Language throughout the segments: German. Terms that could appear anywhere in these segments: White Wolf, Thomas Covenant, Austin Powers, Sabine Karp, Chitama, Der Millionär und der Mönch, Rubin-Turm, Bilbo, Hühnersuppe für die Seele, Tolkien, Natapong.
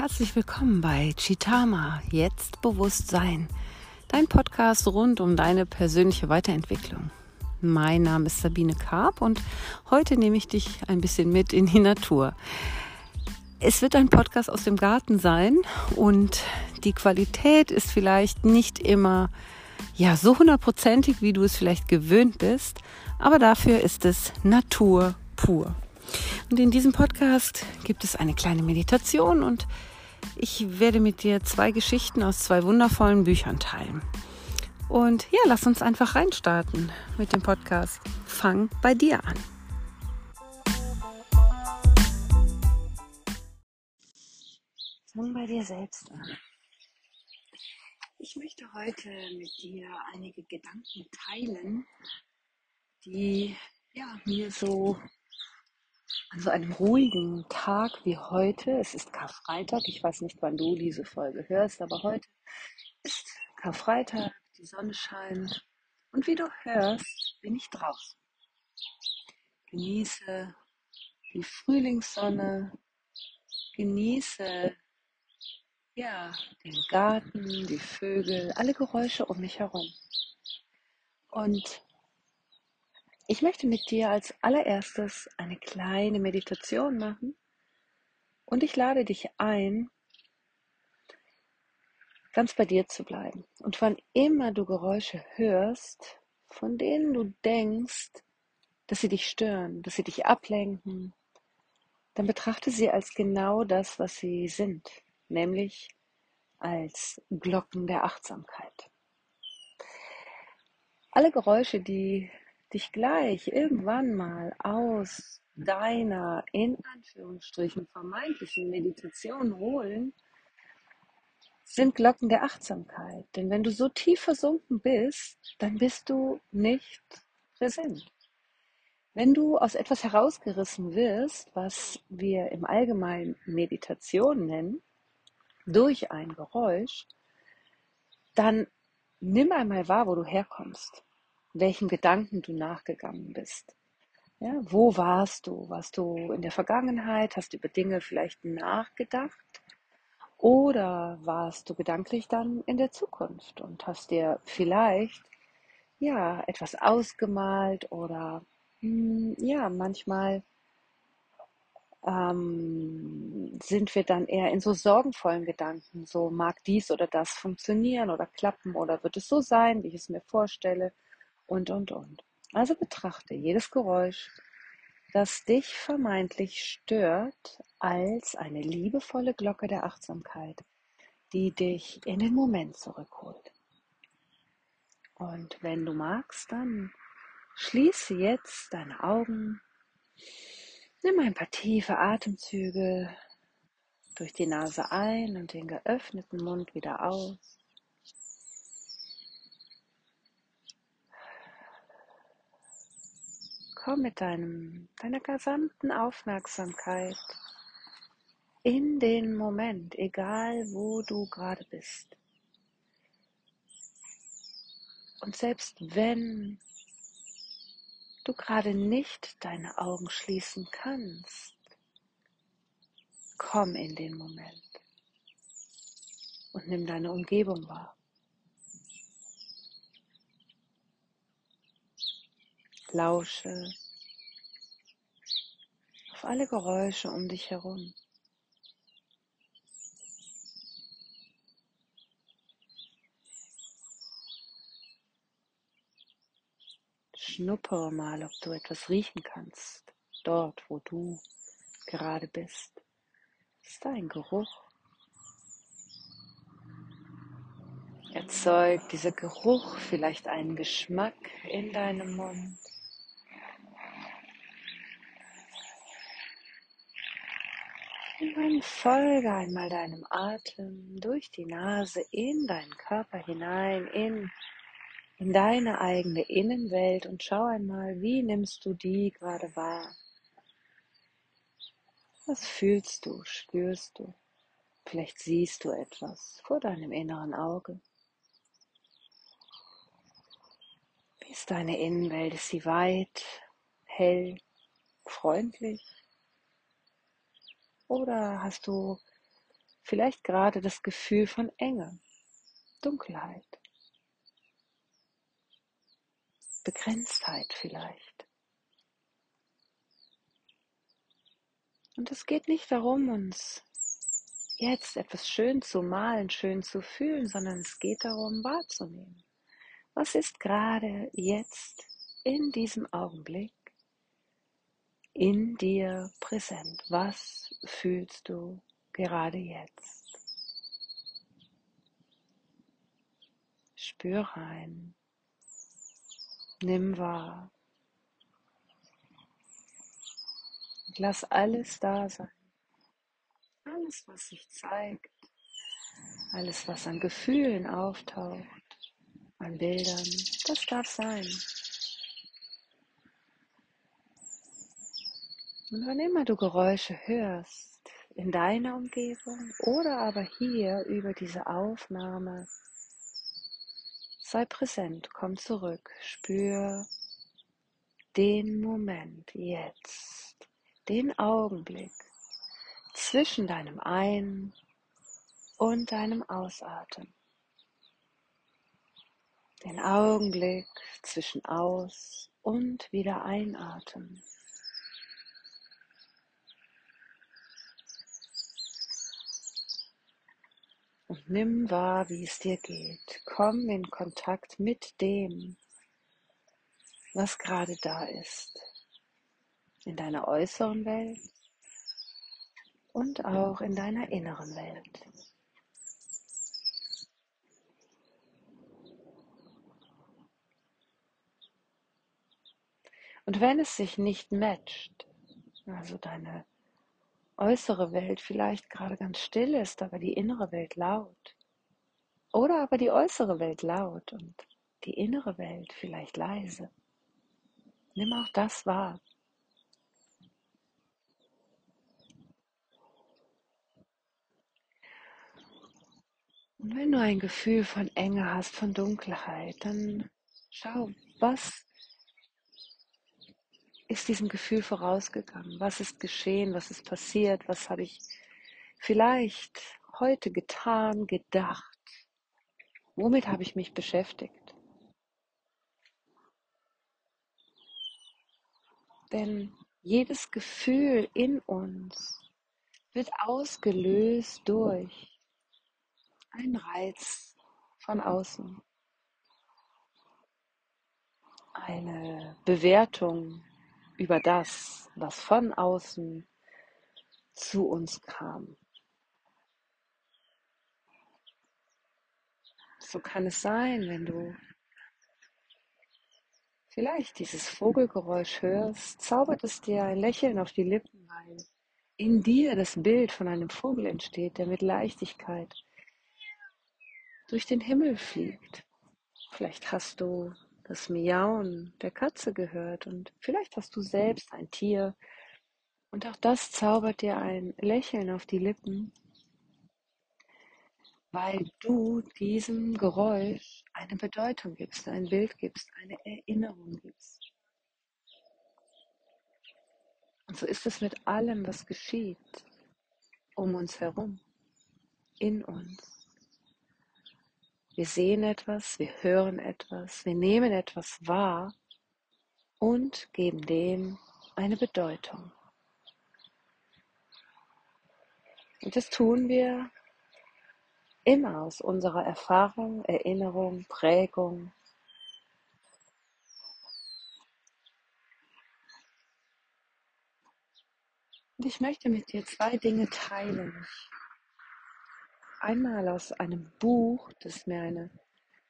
Herzlich willkommen bei Chitama, jetzt Bewusstsein, dein Podcast rund um deine persönliche Weiterentwicklung. Mein Name ist Sabine Karp und heute nehme ich dich ein bisschen mit in die Natur. Es wird ein Podcast aus dem Garten sein und die Qualität ist vielleicht nicht immer so hundertprozentig, wie du es vielleicht gewöhnt bist, aber dafür ist es Natur pur. Und in diesem Podcast gibt es eine kleine Meditation und ich werde mit dir zwei Geschichten aus zwei wundervollen Büchern teilen. Und ja, lass uns einfach reinstarten mit dem Podcast. Fang bei dir an. Fang bei dir selbst an. Ich möchte heute mit dir einige Gedanken teilen, die mir so an so einem ruhigen Tag wie heute, es ist Karfreitag, ich weiß nicht, wann du diese Folge hörst, aber heute ist Karfreitag, die Sonne scheint und wie du hörst, bin ich draußen. Genieße die Frühlingssonne, genieße den Garten, die Vögel, alle Geräusche um mich herum. Und ich möchte mit dir als allererstes eine kleine Meditation machen und ich lade dich ein, ganz bei dir zu bleiben. Und wann immer du Geräusche hörst, von denen du denkst, dass sie dich stören, dass sie dich ablenken, dann betrachte sie als genau das, was sie sind, nämlich als Glocken der Achtsamkeit. Alle Geräusche, die dich gleich irgendwann mal aus deiner, in Anführungsstrichen, vermeintlichen Meditation holen, sind Glocken der Achtsamkeit. Denn wenn du so tief versunken bist, dann bist du nicht präsent. Wenn du aus etwas herausgerissen wirst, was wir im Allgemeinen Meditation nennen, durch ein Geräusch, dann nimm einmal wahr, wo du herkommst. Welchen Gedanken du nachgegangen bist. Ja, wo warst du? Warst du in der Vergangenheit? Hast du über Dinge vielleicht nachgedacht? Oder warst du gedanklich dann in der Zukunft und hast dir vielleicht etwas ausgemalt oder manchmal sind wir dann eher in so sorgenvollen Gedanken, so mag dies oder das funktionieren oder klappen oder wird es so sein, wie ich es mir vorstelle? Und. Also betrachte jedes Geräusch, das dich vermeintlich stört, als eine liebevolle Glocke der Achtsamkeit, die dich in den Moment zurückholt. Und wenn du magst, dann schließe jetzt deine Augen, nimm ein paar tiefe Atemzüge durch die Nase ein und den geöffneten Mund wieder aus. Komm mit deiner gesamten Aufmerksamkeit in den Moment, egal wo du gerade bist. Und selbst wenn du gerade nicht deine Augen schließen kannst, komm in den Moment und nimm deine Umgebung wahr. Lausche auf alle Geräusche um dich herum. Schnuppere mal, ob du etwas riechen kannst, dort, wo du gerade bist. Ist da ein Geruch? Erzeugt dieser Geruch vielleicht einen Geschmack in deinem Mund? Und dann folge einmal deinem Atem durch die Nase in deinen Körper hinein, in deine eigene Innenwelt und schau einmal, wie nimmst du die gerade wahr? Was fühlst du, spürst du? Vielleicht siehst du etwas vor deinem inneren Auge. Wie ist deine Innenwelt? Ist sie weit, hell, freundlich? Oder hast du vielleicht gerade das Gefühl von Enge, Dunkelheit, Begrenztheit vielleicht. Und es geht nicht darum, uns jetzt etwas schön zu malen, schön zu fühlen, sondern es geht darum, wahrzunehmen. Was ist gerade jetzt in diesem Augenblick in dir präsent? Was fühlst du gerade jetzt? Spür rein, nimm wahr, und lass alles da sein. Alles, was sich zeigt, alles, was an Gefühlen auftaucht, an Bildern, das darf sein. Und wann immer du Geräusche hörst, in deiner Umgebung oder aber hier über diese Aufnahme, sei präsent, komm zurück, spür den Moment jetzt, den Augenblick zwischen deinem Ein- und deinem Ausatmen. Den Augenblick zwischen Aus- und wieder Einatmen. Und nimm wahr, wie es dir geht. Komm in Kontakt mit dem, was gerade da ist. In deiner äußeren Welt und auch in deiner inneren Welt. Und wenn es sich nicht matcht, also deine äußere Welt vielleicht gerade ganz still ist, aber die innere Welt laut. Oder aber die äußere Welt laut und die innere Welt vielleicht leise. Nimm auch das wahr. Und wenn du ein Gefühl von Enge hast, von Dunkelheit, dann schau, was ist diesem Gefühl vorausgegangen? Was ist geschehen? Was ist passiert? Was habe ich vielleicht heute getan, gedacht? Womit habe ich mich beschäftigt? Denn jedes Gefühl in uns wird ausgelöst durch einen Reiz von außen, eine Bewertung über das, was von außen zu uns kam. So kann es sein, wenn du vielleicht dieses Vogelgeräusch hörst, zaubert es dir ein Lächeln auf die Lippen, weil in dir das Bild von einem Vogel entsteht, der mit Leichtigkeit durch den Himmel fliegt. Vielleicht hast du das Miauen der Katze gehört und vielleicht hast du selbst ein Tier und auch das zaubert dir ein Lächeln auf die Lippen, weil du diesem Geräusch eine Bedeutung gibst, ein Bild gibst, eine Erinnerung gibst. Und so ist es mit allem, was geschieht um uns herum, in uns. Wir sehen etwas, wir hören etwas, wir nehmen etwas wahr und geben dem eine Bedeutung. Und das tun wir immer aus unserer Erfahrung, Erinnerung, Prägung. Und ich möchte mit dir zwei Dinge teilen. Einmal aus einem Buch, das mir eine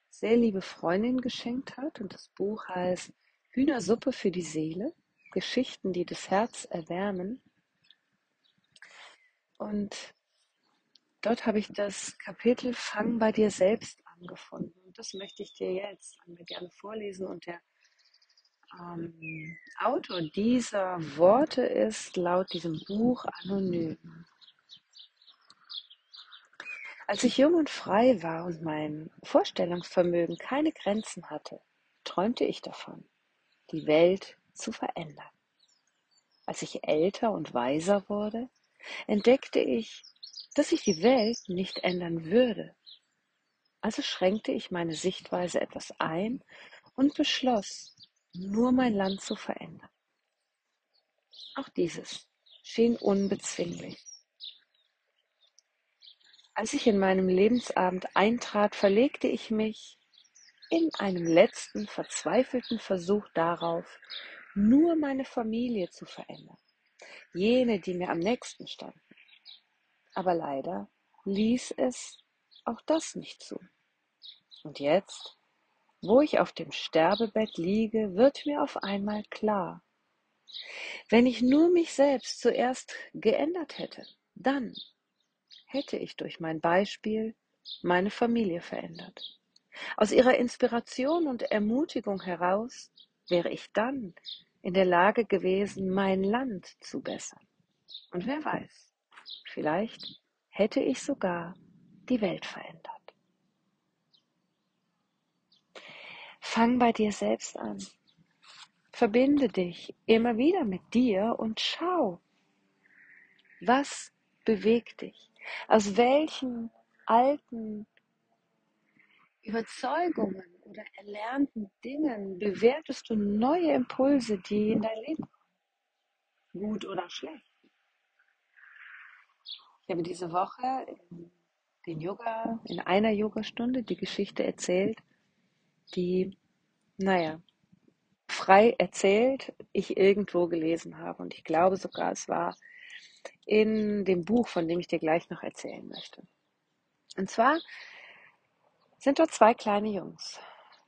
sehr liebe Freundin geschenkt hat. Und das Buch heißt Hühnersuppe für die Seele, Geschichten, die das Herz erwärmen. Und dort habe ich das Kapitel Fang bei dir selbst angefunden. Und das möchte ich dir jetzt gerne vorlesen. Und der Autor dieser Worte ist laut diesem Buch anonym. Als ich jung und frei war und mein Vorstellungsvermögen keine Grenzen hatte, träumte ich davon, die Welt zu verändern. Als ich älter und weiser wurde, entdeckte ich, dass sich die Welt nicht ändern würde. Also schränkte ich meine Sichtweise etwas ein und beschloss, nur mein Land zu verändern. Auch dieses schien unbezwinglich. Als ich in meinem Lebensabend eintrat, verlegte ich mich in einem letzten verzweifelten Versuch darauf, nur meine Familie zu verändern, jene, die mir am nächsten standen. Aber leider ließ es auch das nicht zu. Und jetzt, wo ich auf dem Sterbebett liege, wird mir auf einmal klar, wenn ich nur mich selbst zuerst geändert hätte, dann hätte ich durch mein Beispiel meine Familie verändert. Aus ihrer Inspiration und Ermutigung heraus wäre ich dann in der Lage gewesen, mein Land zu bessern. Und wer weiß, vielleicht hätte ich sogar die Welt verändert. Fang bei dir selbst an. Verbinde dich immer wieder mit dir und schau, was bewegt dich? Aus welchen alten Überzeugungen oder erlernten Dingen bewertest du neue Impulse, die in dein Leben kommen? Gut oder schlecht? Ich habe diese Woche in einer Yogastunde die Geschichte erzählt, die, frei erzählt, ich irgendwo gelesen habe. Und ich glaube sogar, es war in dem Buch, von dem ich dir gleich noch erzählen möchte. Und zwar sind dort zwei kleine Jungs.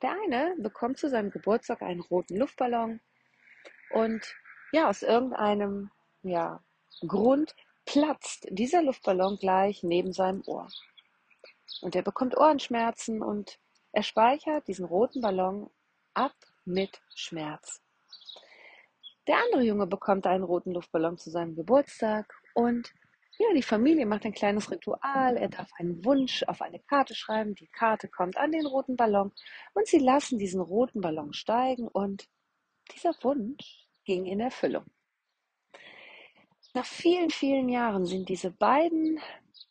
Der eine bekommt zu seinem Geburtstag einen roten Luftballon und aus irgendeinem Grund platzt dieser Luftballon gleich neben seinem Ohr. Und er bekommt Ohrenschmerzen und er speichert diesen roten Ballon ab mit Schmerz. Der andere Junge bekommt einen roten Luftballon zu seinem Geburtstag und die Familie macht ein kleines Ritual. Er darf einen Wunsch auf eine Karte schreiben. Die Karte kommt an den roten Ballon und sie lassen diesen roten Ballon steigen und dieser Wunsch ging in Erfüllung. Nach vielen, vielen Jahren sind diese beiden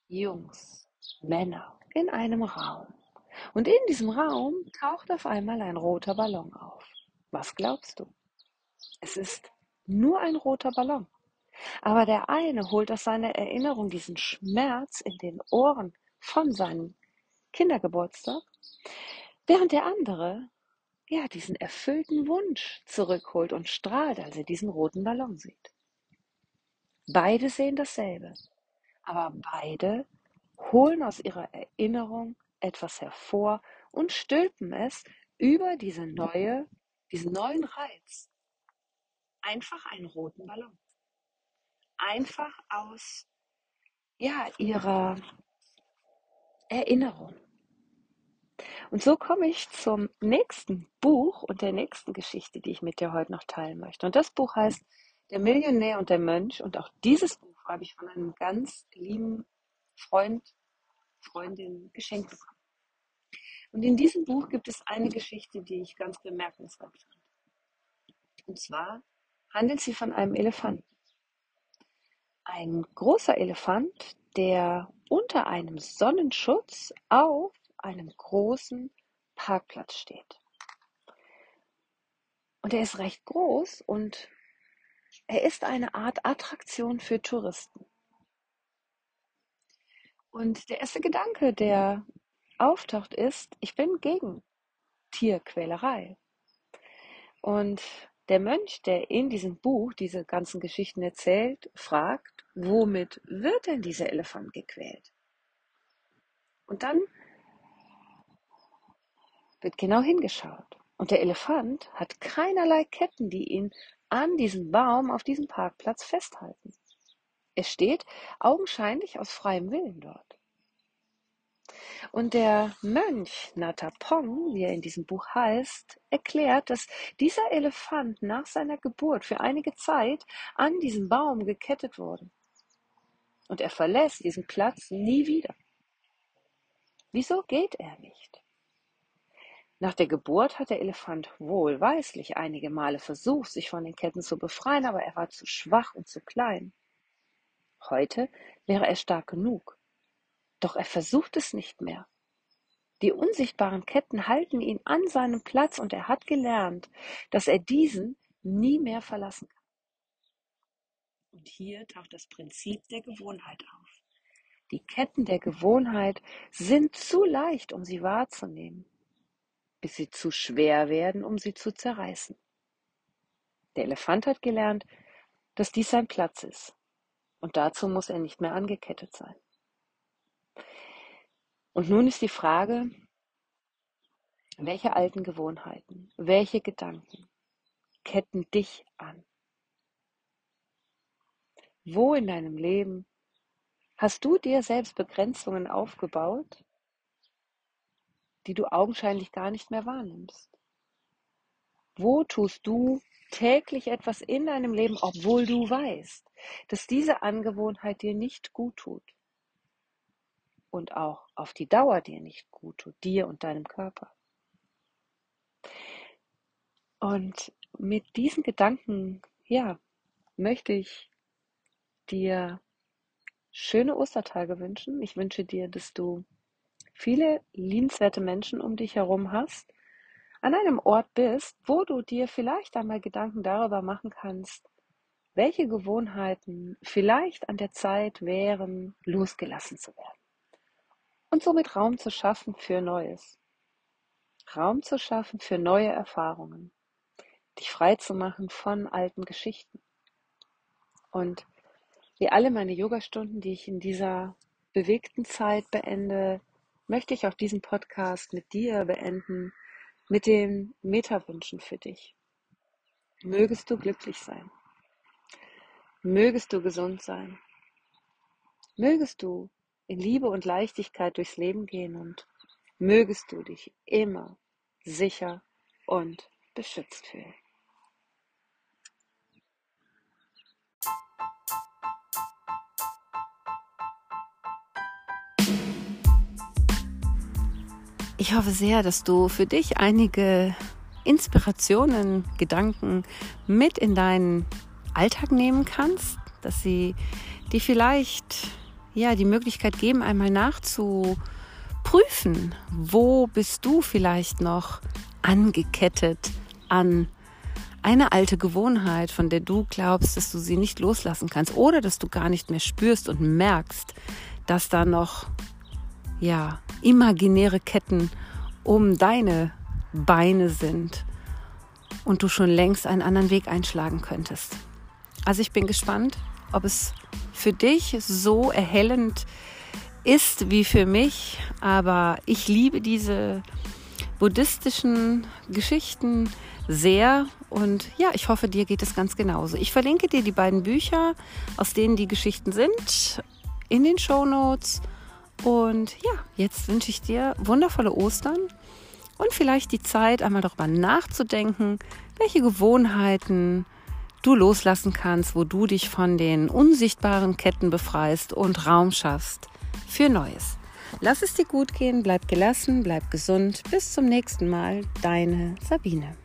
Jungs, Männer, in einem Raum. Und in diesem Raum taucht auf einmal ein roter Ballon auf. Was glaubst du? Es ist nur ein roter Ballon. Aber der eine holt aus seiner Erinnerung diesen Schmerz in den Ohren von seinem Kindergeburtstag, während der andere diesen erfüllten Wunsch zurückholt und strahlt, als er diesen roten Ballon sieht. Beide sehen dasselbe, aber beide holen aus ihrer Erinnerung etwas hervor und stülpen es über diesen neuen Reiz. Einfach einen roten Ballon. Einfach aus ihrer Erinnerung. Und so komme ich zum nächsten Buch und der nächsten Geschichte, die ich mit dir heute noch teilen möchte. Und das Buch heißt Der Millionär und der Mönch. Und auch dieses Buch habe ich von einem ganz lieben Freundin geschenkt bekommen. Und in diesem Buch gibt es eine Geschichte, die ich ganz bemerkenswert fand. Und zwar handelt sie von einem Elefanten. Ein großer Elefant, der unter einem Sonnenschutz auf einem großen Parkplatz steht. Und er ist recht groß und er ist eine Art Attraktion für Touristen. Und der erste Gedanke, der auftaucht, ist, ich bin gegen Tierquälerei. Und der Mönch, der in diesem Buch diese ganzen Geschichten erzählt, fragt, womit wird denn dieser Elefant gequält? Und dann wird genau hingeschaut. Und der Elefant hat keinerlei Ketten, die ihn an diesem Baum auf diesem Parkplatz festhalten. Er steht augenscheinlich aus freiem Willen dort. Und der Mönch Natapong, wie er in diesem Buch heißt, erklärt, dass dieser Elefant nach seiner Geburt für einige Zeit an diesem Baum gekettet wurde. Und er verlässt diesen Platz nie wieder. Wieso geht er nicht? Nach der Geburt hat der Elefant wohlweislich einige Male versucht, sich von den Ketten zu befreien, aber er war zu schwach und zu klein. Heute wäre er stark genug, Doch er versucht es nicht mehr. Die unsichtbaren Ketten halten ihn an seinem Platz und er hat gelernt, dass er diesen nie mehr verlassen kann. Und hier taucht das Prinzip der Gewohnheit auf. Die Ketten der Gewohnheit sind zu leicht, um sie wahrzunehmen, bis sie zu schwer werden, um sie zu zerreißen. Der Elefant hat gelernt, dass dies sein Platz ist und dazu muss er nicht mehr angekettet sein. Und nun ist die Frage, welche alten Gewohnheiten, welche Gedanken ketten dich an? Wo in deinem Leben hast du dir selbst Begrenzungen aufgebaut, die du augenscheinlich gar nicht mehr wahrnimmst? Wo tust du täglich etwas in deinem Leben, obwohl du weißt, dass diese Angewohnheit dir nicht gut tut und auch auf die Dauer dir nicht gut tut, dir und deinem Körper? Und mit diesen Gedanken, ja, möchte ich dir schöne Ostertage wünschen. Ich wünsche dir, dass du viele liebenswerte Menschen um dich herum hast, an einem Ort bist, wo du dir vielleicht einmal Gedanken darüber machen kannst, welche Gewohnheiten vielleicht an der Zeit wären, losgelassen zu werden. Und somit Raum zu schaffen für Neues. Raum zu schaffen für neue Erfahrungen. Dich frei zu machen von alten Geschichten. Und wie alle meine Yogastunden, die ich in dieser bewegten Zeit beende, möchte ich auch diesen Podcast mit dir beenden, mit den Meta-Wünschen für dich. Mögest du glücklich sein. Mögest du gesund sein. Mögest du in Liebe und Leichtigkeit durchs Leben gehen und mögest du dich immer sicher und beschützt fühlen. Ich hoffe sehr, dass du für dich einige Inspirationen, Gedanken mit in deinen Alltag nehmen kannst, dass sie dir vielleicht ja, die Möglichkeit geben, einmal nachzuprüfen, wo bist du vielleicht noch angekettet an eine alte Gewohnheit, von der du glaubst, dass du sie nicht loslassen kannst oder dass du gar nicht mehr spürst und merkst, dass da noch ja, imaginäre Ketten um deine Beine sind und du schon längst einen anderen Weg einschlagen könntest. Also ich bin gespannt, ob es für dich so erhellend ist wie für mich, aber ich liebe diese buddhistischen Geschichten sehr und ja, ich hoffe, dir geht es ganz genauso. Ich verlinke dir die beiden Bücher, aus denen die Geschichten sind, in den Shownotes. Und ja, jetzt wünsche ich dir wundervolle Ostern und vielleicht die Zeit, einmal darüber nachzudenken, welche Gewohnheiten du loslassen kannst, wo du dich von den unsichtbaren Ketten befreist und Raum schaffst für Neues. Lass es dir gut gehen, bleib gelassen, bleib gesund. Bis zum nächsten Mal, deine Sabine.